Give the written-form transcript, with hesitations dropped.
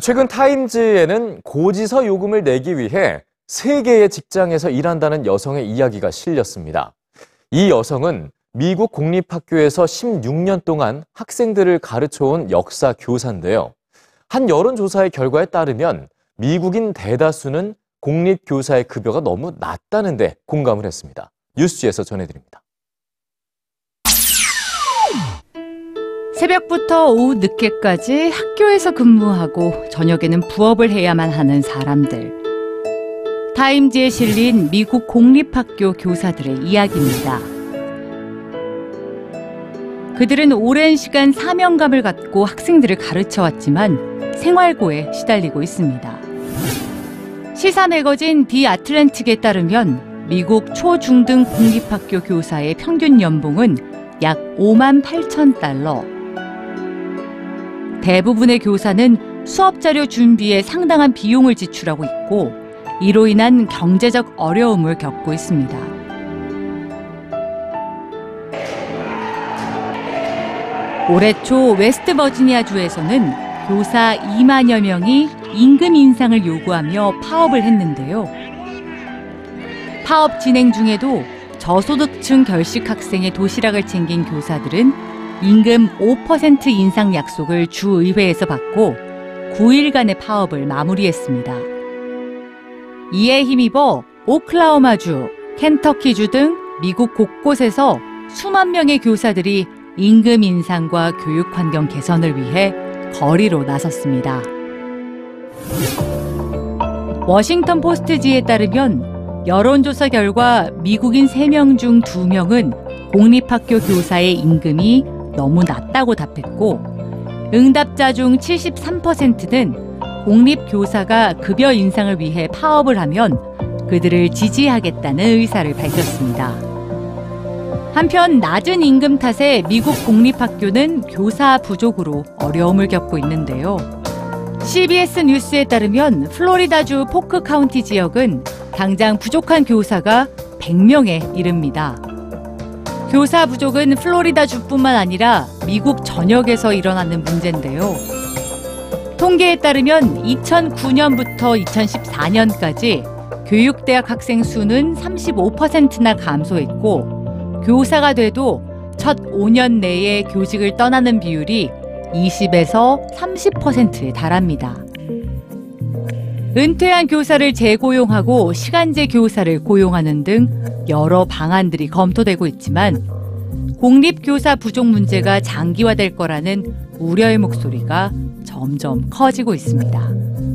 최근 타임즈에는 고지서 요금을 내기 위해 3개의 직장에서 일한다는 여성의 이야기가 실렸습니다. 이 여성은 미국 공립학교에서 16년 동안 학생들을 가르쳐온 역사 교사인데요. 한 여론조사의 결과에 따르면 미국인 대다수는 공립교사의 급여가 너무 낮다는 데 공감을 했습니다. 뉴스지에서 전해드립니다. 새벽부터 오후 늦게까지 학교에서 근무하고 저녁에는 부업을 해야만 하는 사람들. 타임지에 실린 미국 공립학교 교사들의 이야기입니다. 그들은 오랜 시간 사명감을 갖고 학생들을 가르쳐왔지만 생활고에 시달리고 있습니다. 시사 매거진 디 아틀랜틱에 따르면 미국 초중등 공립학교 교사의 평균 연봉은 약 58,000달러. 대부분의 교사는 수업자료 준비에 상당한 비용을 지출하고 있고 이로 인한 경제적 어려움을 겪고 있습니다. 올해 초 웨스트버지니아주에서는 교사 2만여 명이 임금 인상을 요구하며 파업을 했는데요. 파업 진행 중에도 저소득층 결식 학생의 도시락을 챙긴 교사들은 임금 5% 인상 약속을 주의회에서 받고 9일간의 파업을 마무리했습니다. 이에 힘입어 오클라호마주, 켄터키주 등 미국 곳곳에서 수만 명의 교사들이 임금 인상과 교육 환경 개선을 위해 거리로 나섰습니다. 워싱턴 포스트지에 따르면 여론조사 결과 미국인 3명 중 2명은 공립학교 교사의 임금이 너무 낮다고 답했고 응답자 중 73%는 공립교사가 급여 인상을 위해 파업을 하면 그들을 지지하겠다는 의사를 밝혔습니다. 한편 낮은 임금 탓에 미국 공립학교는 교사 부족으로 어려움을 겪고 있는데요. CBS 뉴스에 따르면 플로리다주 포크 카운티 지역은 당장 부족한 교사가 100명에 이릅니다. 교사 부족은 플로리다주뿐만 아니라 미국 전역에서 일어나는 문제인데요. 통계에 따르면 2009년부터 2014년까지 교육대학 학생 수는 35%나 감소했고 교사가 돼도 첫 5년 내에 교직을 떠나는 비율이 20에서 30%에 달합니다. 은퇴한 교사를 재고용하고 시간제 교사를 고용하는 등 여러 방안들이 검토되고 있지만 공립교사 부족 문제가 장기화될 거라는 우려의 목소리가 점점 커지고 있습니다.